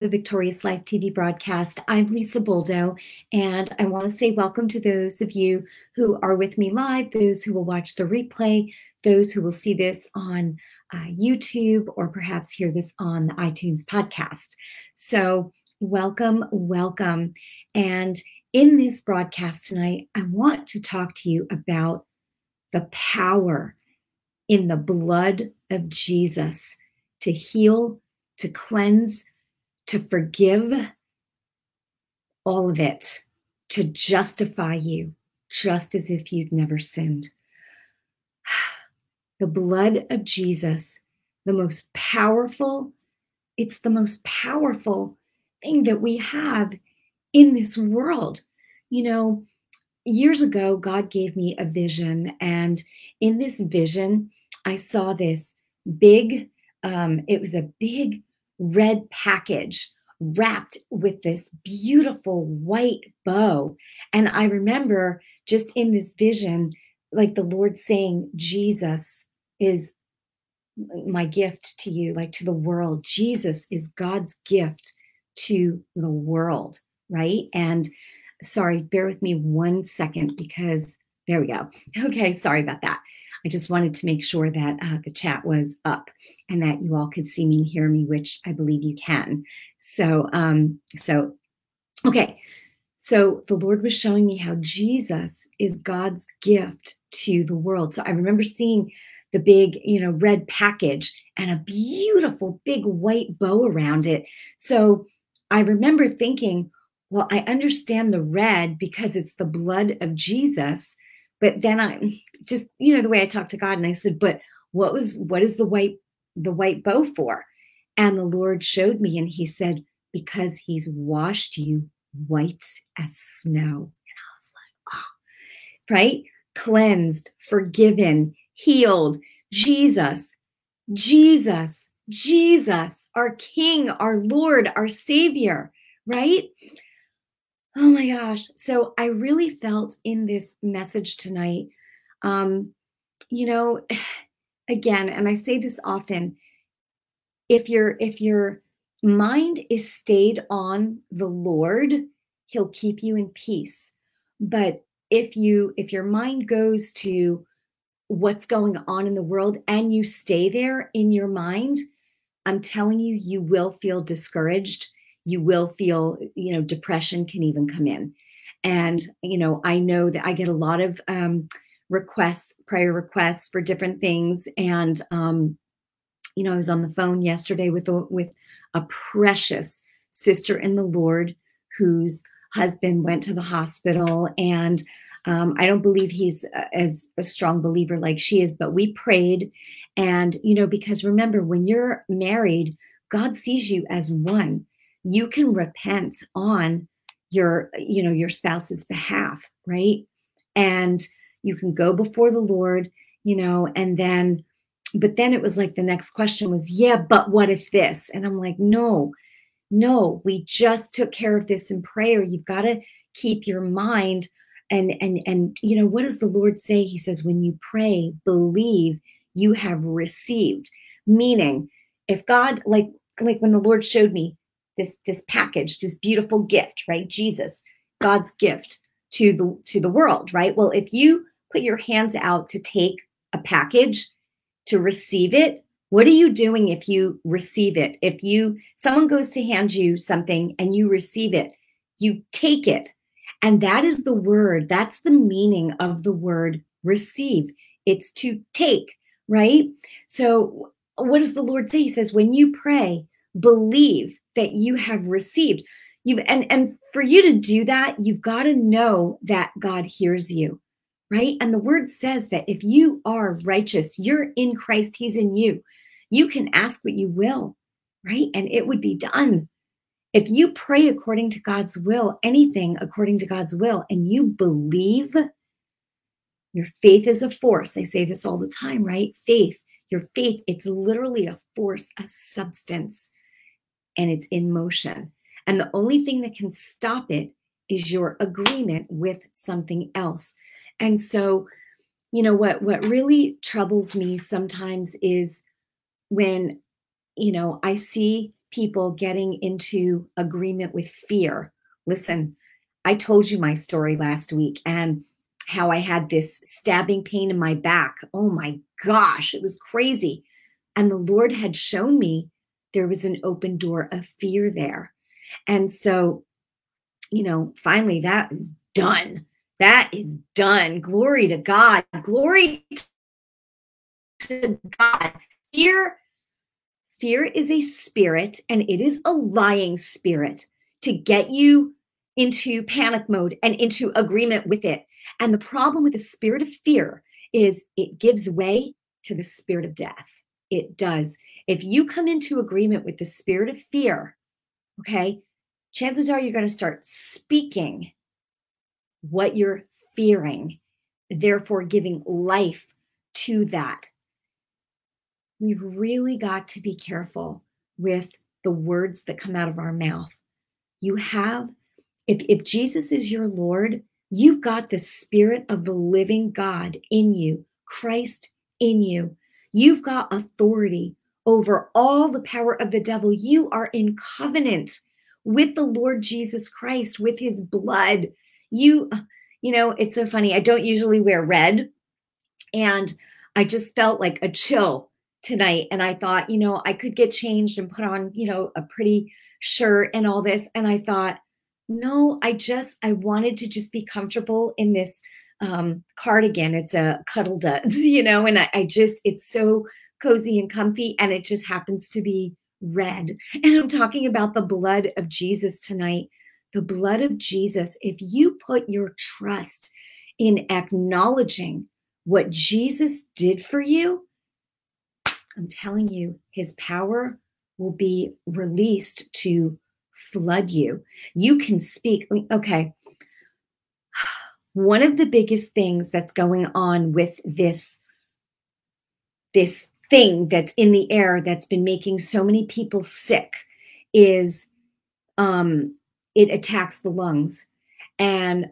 The Victorious Life TV broadcast. I'm Lisa Boldo, and I want to say welcome to those of you who are with me live, those who will watch the replay, those who will see this on YouTube, or perhaps hear this on the iTunes podcast. So welcome, welcome. And in this broadcast tonight, I want to talk to you about the power in the blood of Jesus to heal, to cleanse, to forgive, all of it, to justify you, just as if you'd never sinned. The blood of Jesus, it's the most powerful thing that we have in this world. You know, years ago, God gave me a vision, and in this vision, I saw this big, it was a big red package wrapped with this beautiful white bow. And I remember just in this vision, like the Lord saying, Jesus is my gift to you, like to the world. Jesus is God's gift to the world, right? And sorry, bear with me 1 second because there we go. Okay, sorry about that. I just wanted to make sure that the chat was up and that you all could see me and hear me, which I believe you can. So okay. So the Lord was showing me how Jesus is God's gift to the world. So I remember seeing the big, red package and a beautiful big white bow around it. So I remember thinking, well, I understand the red because it's the blood of Jesus. But then I just, the way I talked to God, and I said, but what is the white bow for? And the Lord showed me, and he said, because he's washed you white as snow. And I was like, oh, right? Cleansed, forgiven, healed. Jesus, Jesus, Jesus, our King, our Lord, our Savior, right? Oh my gosh. So I really felt in this message tonight, again, and I say this often, if your mind is stayed on the Lord, he'll keep you in peace. But if your mind goes to what's going on in the world and you stay there in your mind, I'm telling you, you will feel discouraged. You will feel, depression can even come in. And, I know that I get a lot of prayer requests for different things. And, I was on the phone yesterday with a precious sister in the Lord whose husband went to the hospital. And I don't believe he's as a strong believer like she is, but we prayed. And, because remember, when you're married, God sees you as one. You can repent on your spouse's behalf, right? And you can go before the Lord, but then it was like the next question was, yeah, but what if this? And I'm like, no, we just took care of this in prayer. You've got to keep your mind. And what does the Lord say? He says, when you pray, believe you have received. Meaning if God, like when the Lord showed me, this package, this beautiful gift, right? Jesus, God's gift to the world, right? Well, if you put your hands out to take a package, to receive it, what are you doing if you receive it? If someone goes to hand you something and you receive it, you take it. And that is the word, that's the meaning of the word receive. It's to take, right? So what does the Lord say? He says, when you pray, believe that you have received. And for you to do that, you've got to know that God hears you, right? And the word says that if you are righteous, you're in Christ, he's in you. You can ask what you will, right? And it would be done. If you pray according to God's will, anything according to God's will, and you believe, your faith is a force. I say this all the time, right? Your faith, it's literally a force, a substance. And it's in motion. And the only thing that can stop it is your agreement with something else. And so, what really troubles me sometimes is when, I see people getting into agreement with fear. Listen, I told you my story last week and how I had this stabbing pain in my back. Oh my gosh, it was crazy. And the Lord had shown me there was an open door of fear there. And so, you know, finally that is done. That is done. Glory to God. Glory to God. Fear is a spirit, and it is a lying spirit to get you into panic mode and into agreement with it. And the problem with the spirit of fear is it gives way to the spirit of death. It does. If you come into agreement with the spirit of fear, okay, chances are you're going to start speaking what you're fearing, therefore giving life to that. We've really got to be careful with the words that come out of our mouth. You have, if Jesus is your Lord, you've got the spirit of the living God in you, Christ in you. You've got authority over all the power of the devil. You are in covenant with the Lord Jesus Christ, with his blood. You know, it's so funny. I don't usually wear red, and I just felt like a chill tonight. And I thought, you know, I could get changed and put on, you know, a pretty shirt and all this. And I thought, no, I wanted to just be comfortable in this cardigan. It's a Cuddleduds, you know, and it's so cozy and comfy, and it just happens to be red. And I'm talking about the blood of Jesus tonight. The blood of Jesus. If you put your trust in acknowledging what Jesus did for you, I'm telling you, his power will be released to flood you. You can speak. Okay. One of the biggest things that's going on with this thing that's in the air that's been making so many people sick is it attacks the lungs. And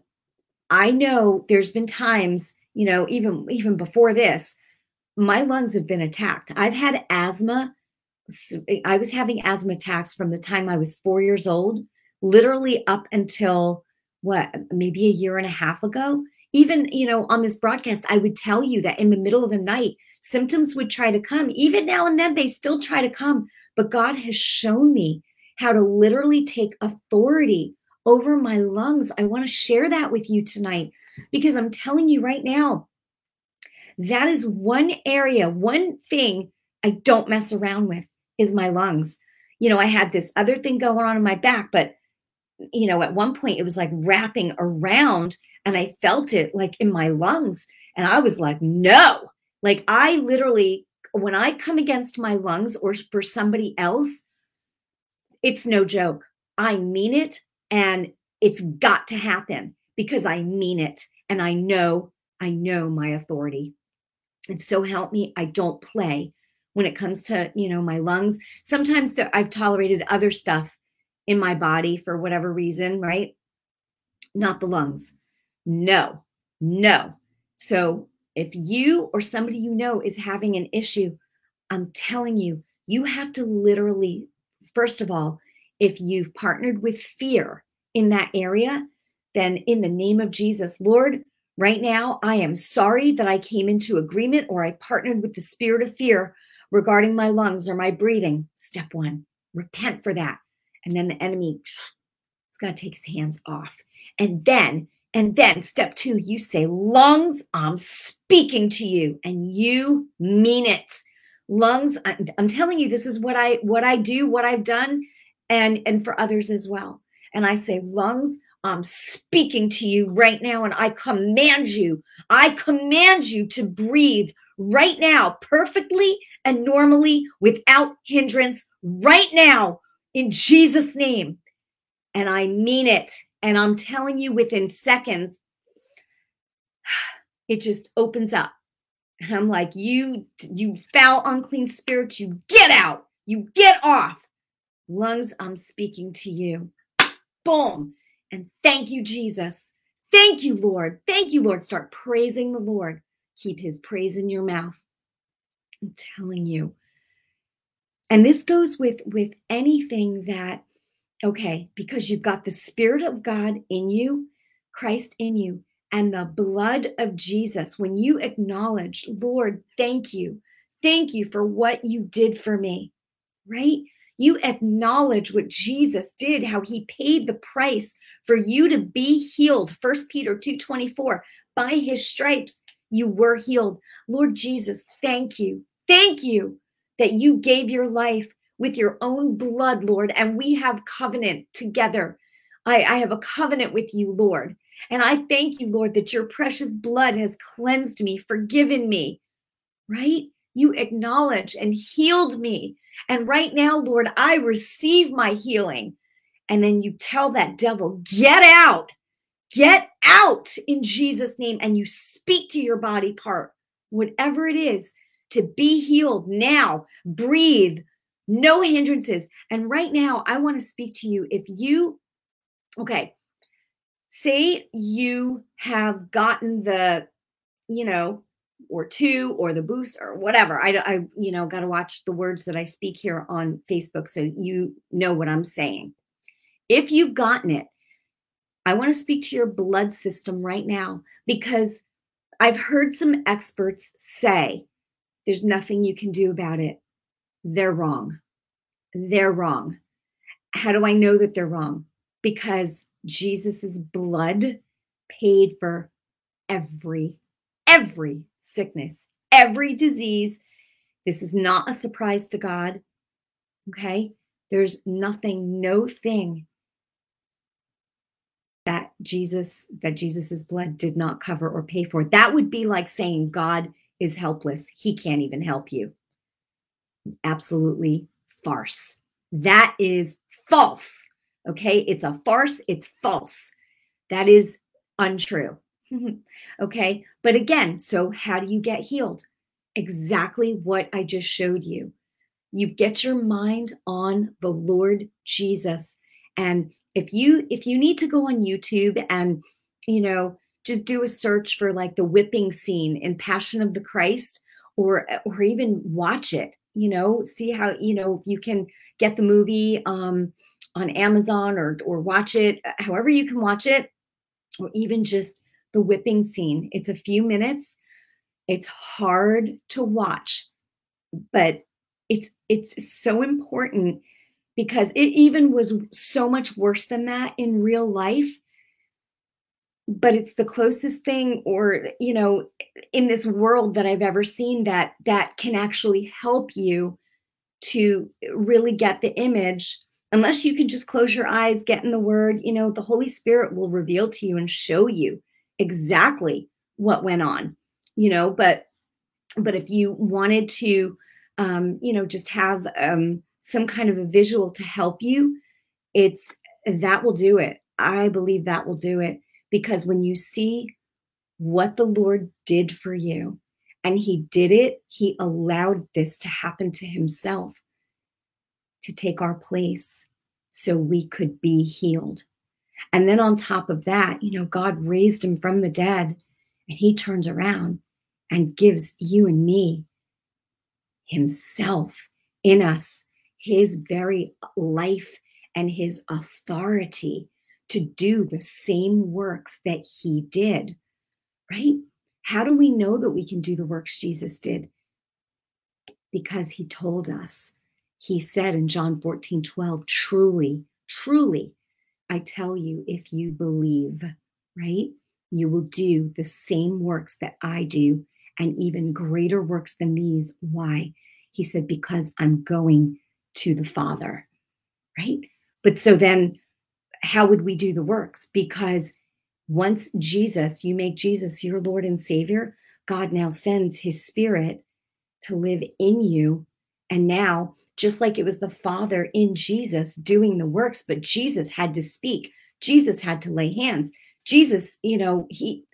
I know there's been times, you know, even before this, my lungs have been attacked. I've had asthma. I was having asthma attacks from the time I was 4 years old, literally up until maybe a year and a half ago. Even, you know, on this broadcast, I would tell you that in the middle of the night, symptoms would try to come. Even now and then, they still try to come. But God has shown me how to literally take authority over my lungs. I want to share that with you tonight, because I'm telling you right now, that is one area, one thing I don't mess around with is my lungs. You know, I had this other thing going on in my back, but, you know, at one point it was like wrapping around, and I felt it like in my lungs. And I was like, no, like I literally, when I come against my lungs or for somebody else, it's no joke. I mean it, and it's got to happen because I mean it. And I know my authority. And so help me, I don't play when it comes to, you know, my lungs. Sometimes I've tolerated other stuff in my body for whatever reason, right? Not the lungs. No. So if you or somebody you know is having an issue, I'm telling you, you have to literally, first of all, if you've partnered with fear in that area, then in the name of Jesus, Lord, right now, I am sorry that I came into agreement or I partnered with the spirit of fear regarding my lungs or my breathing. Step one, repent for that. And then the enemy has got to take his hands off. And then step two, you say, lungs, I'm speaking to you, and you mean it. Lungs, I'm telling you, this is what I do, what I've done, and for others as well. And I say, lungs, I'm speaking to you right now, and I command you to breathe right now, perfectly and normally, without hindrance, right now, in Jesus' name. And I mean it. And I'm telling you, within seconds, it just opens up. And I'm like, you foul, unclean spirits, you get out, you get off. Lungs, I'm speaking to you. Boom. And thank you, Jesus. Thank you, Lord. Thank you, Lord. Start praising the Lord. Keep his praise in your mouth. I'm telling you, And this goes with anything that, okay, because you've got the Spirit of God in you, Christ in you, and the blood of Jesus, when you acknowledge, Lord, thank you. Thank you for what you did for me, right? You acknowledge what Jesus did, how he paid the price for you to be healed. 1 Peter 2:24, by his stripes, you were healed. Lord Jesus, thank you. Thank you that you gave your life with your own blood, Lord, and we have covenant together. I have a covenant with you, Lord. And I thank you, Lord, that your precious blood has cleansed me, forgiven me, right? You acknowledge and healed me. And right now, Lord, I receive my healing. And then you tell that devil, get out in Jesus' name. And you speak to your body part, whatever it is, to be healed now, breathe, no hindrances. And right now, I want to speak to you. If you, okay, say you have gotten the, or two, or the boost, or whatever. I got to watch the words that I speak here on Facebook so you know what I'm saying. If you've gotten it, I want to speak to your blood system right now, because I've heard some experts say there's nothing you can do about it. They're wrong. They're wrong. How do I know that they're wrong? Because Jesus's blood paid for every sickness, every disease. This is not a surprise to God. Okay? There's nothing, no thing that Jesus's blood did not cover or pay for. That would be like saying God is helpless. He can't even help you. Absolutely farce. That is false. Okay? It's a farce. It's false. That is untrue. Okay. But again, so how do you get healed? Exactly what I just showed you. You get your mind on the Lord Jesus. And if you need to go on YouTube and, just do a search for like the whipping scene in Passion of the Christ, or even watch it, see how, if you can get the movie on Amazon or watch it, however you can watch it, or even just the whipping scene. It's a few minutes. It's hard to watch, but it's so important, because it even was so much worse than that in real life. But it's the closest thing, or, in this world that I've ever seen that can actually help you to really get the image. Unless you can just close your eyes, get in the word, the Holy Spirit will reveal to you and show you exactly what went on, but if you wanted to, just have some kind of a visual to help you, that will do it. I believe that will do it, because when you see what the Lord did for you, and he did it, he allowed this to happen to himself, to take our place so we could be healed. And then on top of that, God raised him from the dead, and he turns around and gives you and me himself in us, his very life and his authority to do the same works that he did, right? How do we know that we can do the works Jesus did? Because he told us. He said in John 14:12, truly, truly, I tell you, if you believe, right, you will do the same works that I do, and even greater works than these. Why? He said, because I'm going to the Father, right? But so then how would we do the works? Because once you make Jesus your Lord and Savior, God now sends his Spirit to live in you. And now, just like it was the Father in Jesus doing the works, but Jesus had to speak. Jesus had to lay hands. Jesus, he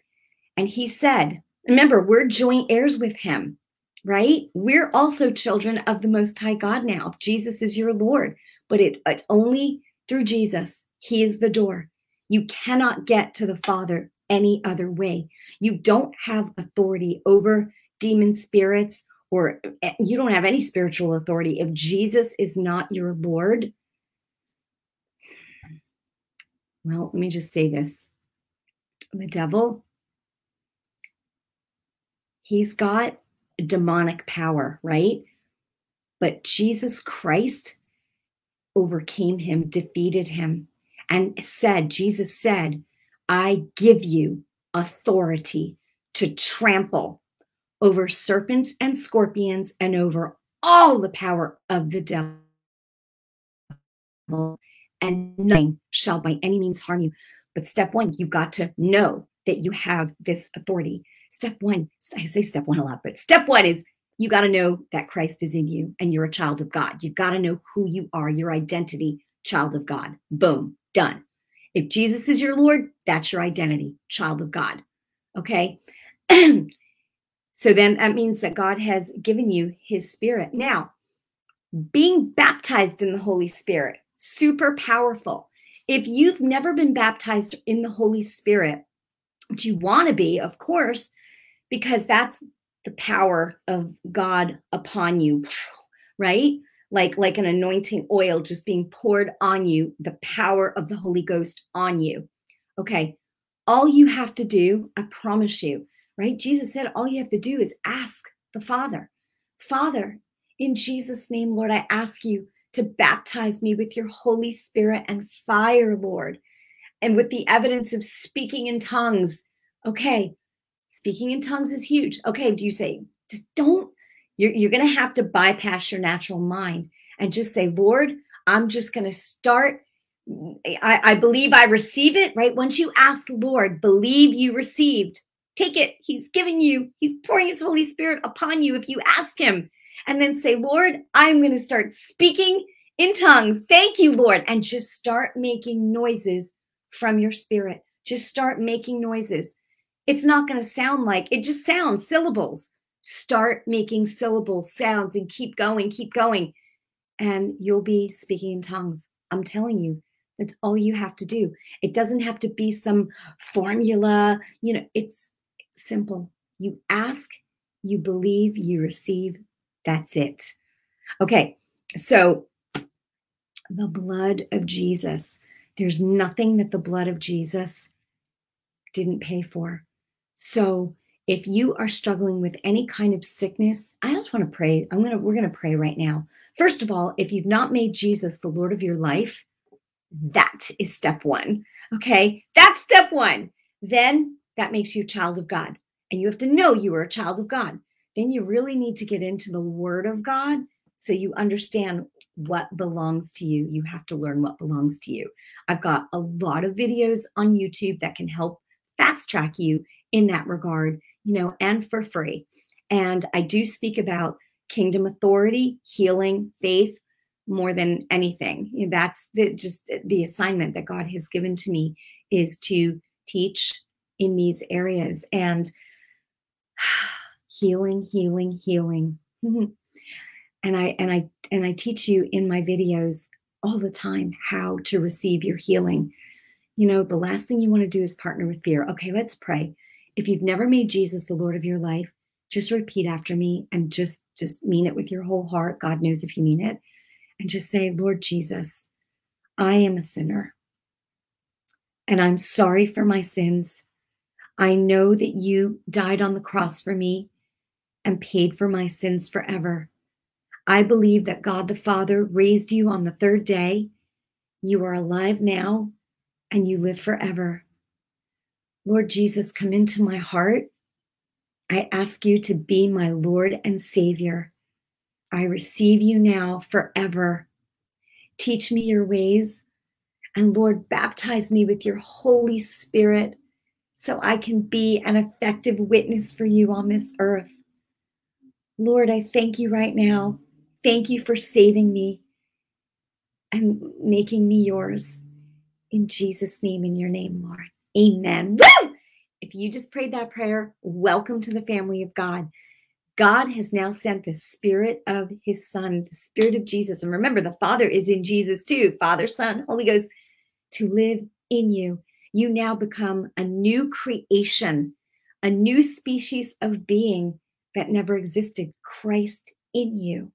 said, remember, we're joint heirs with him, right? We're also children of the Most High God now. Jesus is your Lord, but it's only through Jesus. He is the door. You cannot get to the Father any other way. You don't have authority over demon spirits or you don't have any spiritual authority if Jesus is not your Lord. Well, let me just say this. The devil, he's got demonic power, right? But Jesus Christ overcame him, defeated him, and said, Jesus said, I give you authority to trample over serpents and scorpions and over all the power of the devil, and nothing shall by any means harm you. But step one, you've got to know that you have this authority. Step one, I say step one a lot, but step one is you got to know that Christ is in you and you're a child of God. You've got to know who you are, your identity, child of God. Boom, done. If Jesus is your Lord, that's your identity, child of God. Okay? So then that means that God has given you his spirit. Now, being baptized in the Holy Spirit, super powerful. If you've never been baptized in the Holy Spirit, which you want to be, of course, because that's the power of God upon you, right? Like an anointing oil just being poured on you, the power of the Holy Ghost on you. Okay, all you have to do, I promise you, right? Jesus said all you have to do is ask the Father. Father, in Jesus' name, Lord, I ask you to baptize me with your Holy Spirit and fire, Lord, and with the evidence of speaking in tongues. Okay, speaking in tongues is huge. Okay, do you say, just don't, you're going to have to bypass your natural mind and just say, Lord, I'm just going to start. I believe I receive it, right? Once you ask the Lord, believe you received, take it. He's giving you, he's pouring his Holy Spirit upon you if you ask him. And then say, Lord, I'm going to start speaking in tongues. Thank you, Lord. And just start making noises from your spirit. Just start making noises. It's not going to sound like, it just sounds syllables. Start making syllables, sounds, and keep going. And you'll be speaking in tongues. I'm telling you, that's all you have to do. It doesn't have to be some formula. You know, it's simple. You ask, you believe, you receive. That's it. Okay, so the blood of Jesus. There's nothing that the blood of Jesus didn't pay for. So if you are struggling with any kind of sickness, I just want to pray. We're going to pray right now. First of all, if you've not made Jesus the Lord of your life, that is step one. Okay, that's step one. Then that makes you a child of God. And you have to know you are a child of God. Then you really need to get into the Word of God so you understand what belongs to you. You have to learn what belongs to you. I've got a lot of videos on YouTube that can help fast track you in that regard, you know, and for free. And I do speak about kingdom authority, healing, faith, more than anything. That's just the assignment that God has given to me, is to teach in these areas. And healing. And I teach you in my videos all the time how to receive your healing. You know, the last thing you want to do is partner with fear. Okay, let's pray. If you've never made Jesus the Lord of your life, just repeat after me and just mean it with your whole heart. God knows if you mean it. And just say, Lord Jesus, I am a sinner and I'm sorry for my sins. I know that you died on the cross for me and paid for my sins forever. I believe that God the Father raised you on the third day. You are alive now and you live forever. Lord Jesus, come into my heart. I ask you to be my Lord and Savior. I receive you now forever. Teach me your ways, and Lord, baptize me with your Holy Spirit so I can be an effective witness for you on this earth. Lord, I thank you right now. Thank you for saving me and making me yours. In Jesus' name, in your name, Lord. Amen. Woo! If you just prayed that prayer, welcome to the family of God. God has now sent the Spirit of his Son, the Spirit of Jesus. And remember, the Father is in Jesus too. Father, Son, Holy Ghost, to live in you. You now become a new creation, a new species of being, that never existed, Christ in you,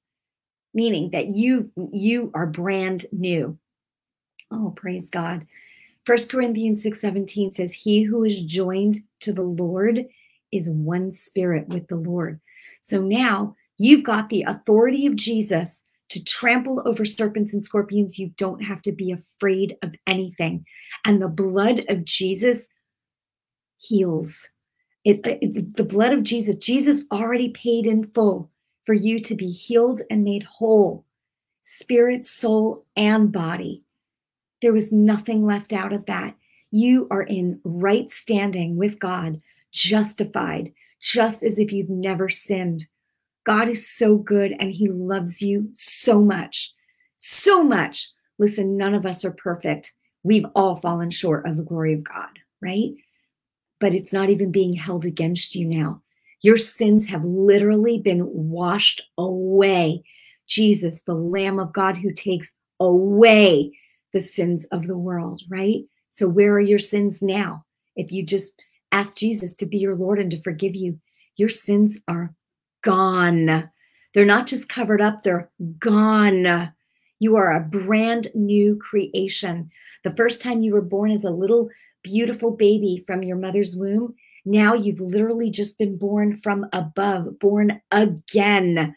meaning that you are brand new. Oh, praise God. 1 Corinthians 6:17 says, he who is joined to the Lord is one spirit with the Lord. So now you've got the authority of Jesus to trample over serpents and scorpions. You don't have to be afraid of anything. And the blood of Jesus heals. The blood of Jesus already paid in full for you to be healed and made whole, spirit, soul, and body. There was nothing left out of that. You are in right standing with God, justified, just as if you've never sinned. God is so good and he loves you so much, so much. Listen, none of us are perfect. We've all fallen short of the glory of God, right? But it's not even being held against you now. Your sins have literally been washed away. Jesus, the Lamb of God who takes away the sins of the world, right? So where are your sins now? If you just ask Jesus to be your Lord and to forgive you, your sins are gone. They're not just covered up, they're gone. You are a brand new creation. The first time you were born as a little beautiful baby from your mother's womb, now you've literally just been born from above, born again.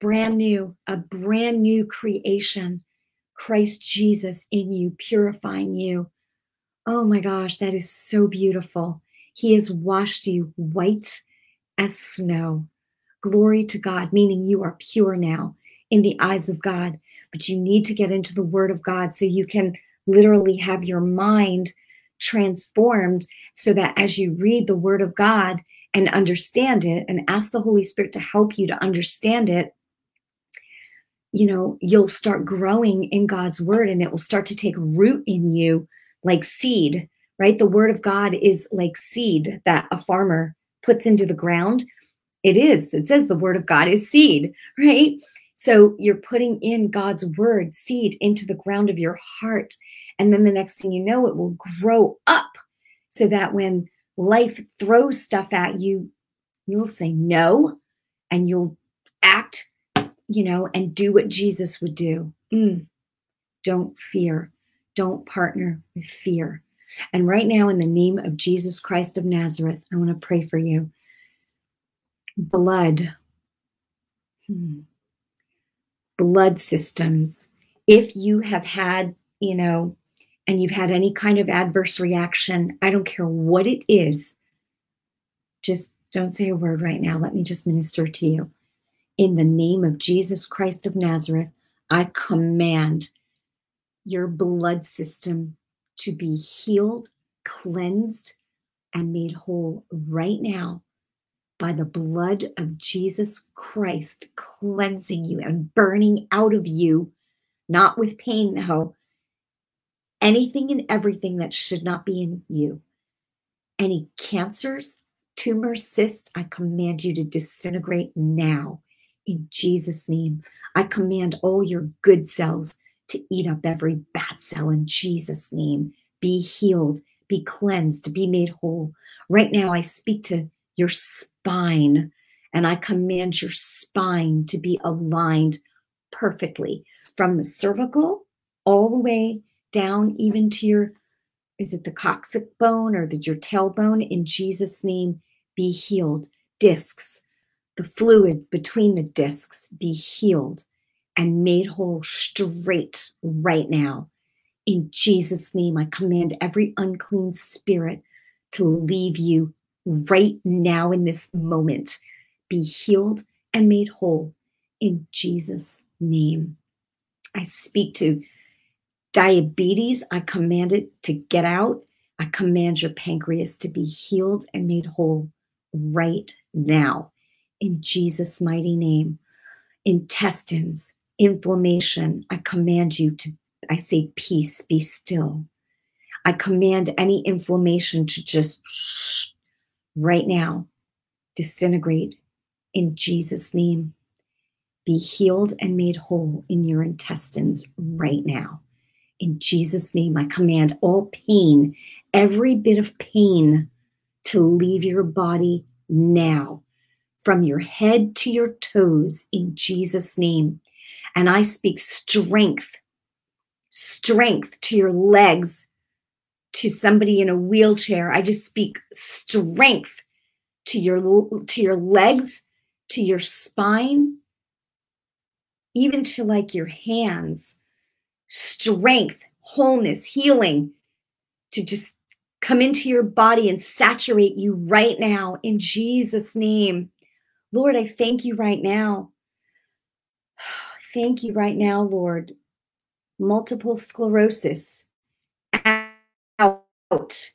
Brand new, a brand new creation. Christ Jesus in you, purifying you. Oh my gosh, that is so beautiful. He has washed you white as snow. Glory to God, meaning you are pure now in the eyes of God, but you need to get into the Word of God so you can literally have your mind transformed so that as you read the Word of God and understand it and ask the Holy Spirit to help you to understand it, you know, you'll start growing in God's Word and it will start to take root in you like seed, right? The Word of God is like seed that a farmer puts into the ground. It says the Word of God is seed, right? So you're putting in God's Word, seed, into the ground of your heart. And then the next thing you know, it will grow up so that when life throws stuff at you, you'll say no, and you'll act, you know, and do what Jesus would do. Don't fear. Don't partner with fear. And right now, in the name of Jesus Christ of Nazareth, I want to pray for you. Blood. Blood systems. If you have had, you know, and you've had any kind of adverse reaction, I don't care what it is, just don't say a word right now. Let me just minister to you. In the name of Jesus Christ of Nazareth, I command your blood system to be healed, cleansed, and made whole right now by the blood of Jesus Christ cleansing you and burning out of you, not with pain though, anything and everything that should not be in you. Any cancers, tumors, cysts, I command you to disintegrate now in Jesus' name. I command all your good cells to eat up every bad cell in Jesus' name. Be healed, be cleansed, be made whole. Right now, I speak to your spine, and I command your spine to be aligned perfectly from the cervical all the way down even to your, is it the coccyx bone or your tailbone? In Jesus' name, be healed. Discs, the fluid between the discs, be healed and made whole straight right now. In Jesus' name, I command every unclean spirit to leave you right now in this moment. Be healed and made whole in Jesus' name. I speak to diabetes. I command it to get out. I command your pancreas to be healed and made whole right now in Jesus' mighty name. Intestines, inflammation, I command you to, I say, peace, be still. I command any inflammation to just right now disintegrate in Jesus' name. Be healed and made whole in your intestines right now. In Jesus' name, I command all pain, every bit of pain, to leave your body now. from your head to your toes in Jesus' name. And I speak strength to your legs, to somebody in a wheelchair. I just speak strength to your legs, to your spine, even to like your hands. Strength, wholeness, healing to just come into your body and saturate you right now in Jesus' name. Lord, I thank you right now. Thank you right now, Lord. Multiple sclerosis, out.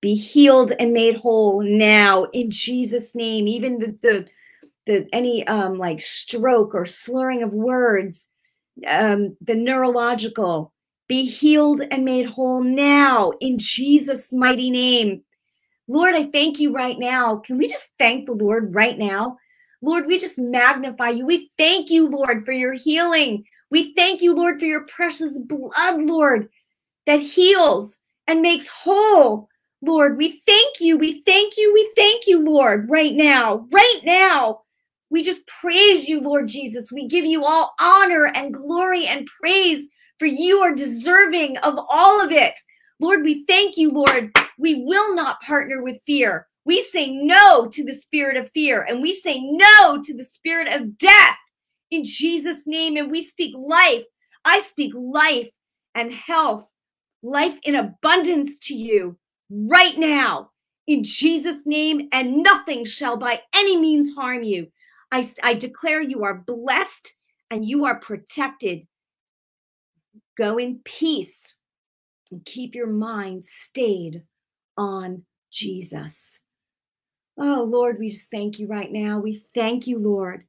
Be healed and made whole now in Jesus' name. Even any like stroke or slurring of words, the neurological, be healed and made whole now in Jesus' mighty name. Lord, I thank you right now. Can we just thank the Lord right now? Lord, we just magnify you. We thank you, Lord, for your healing. We thank you, Lord, for your precious blood, Lord, that heals and makes whole. Lord, we thank you. We thank you. We thank you, Lord, right now. Right now. We just praise you, Lord Jesus. We give you all honor and glory and praise, for you are deserving of all of it. Lord, we thank you, Lord. We will not partner with fear. We say no to the spirit of fear, and we say no to the spirit of death in Jesus' name. And we speak life. I speak life and health, life in abundance to you right now in Jesus' name, and nothing shall by any means harm you. I declare you are blessed and you are protected. Go in peace and keep your mind stayed on Jesus. Oh, Lord, we just thank you right now. We thank you, Lord.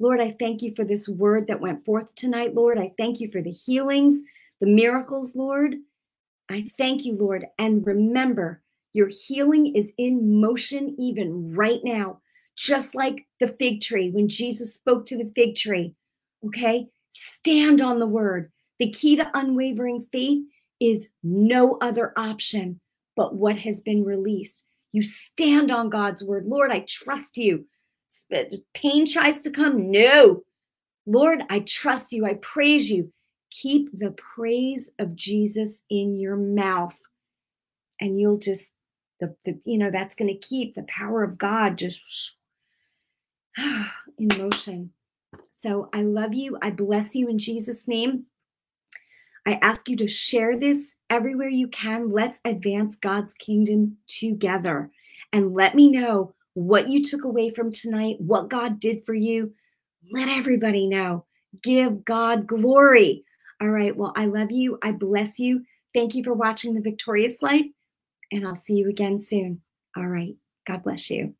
Lord, I thank you for this word that went forth tonight, Lord. I thank you for the healings, the miracles, Lord. I thank you, Lord. And remember, your healing is in motion even right now. Just like the fig tree, when Jesus spoke to the fig tree, okay? Stand on the word. The key to unwavering faith is no other option but what has been released. You stand on God's word. Lord, I trust you. Pain tries to come. No. Lord, I trust you. I praise you. Keep the praise of Jesus in your mouth. And you'll just, that's going to keep the power of God just in motion. So I love you. I bless you in Jesus' name. I ask you to share this everywhere you can. Let's advance God's kingdom together. And let me know what you took away from tonight, what God did for you. Let everybody know. Give God glory. All right. Well, I love you. I bless you. Thank you for watching The Victorious Life. And I'll see you again soon. All right. God bless you.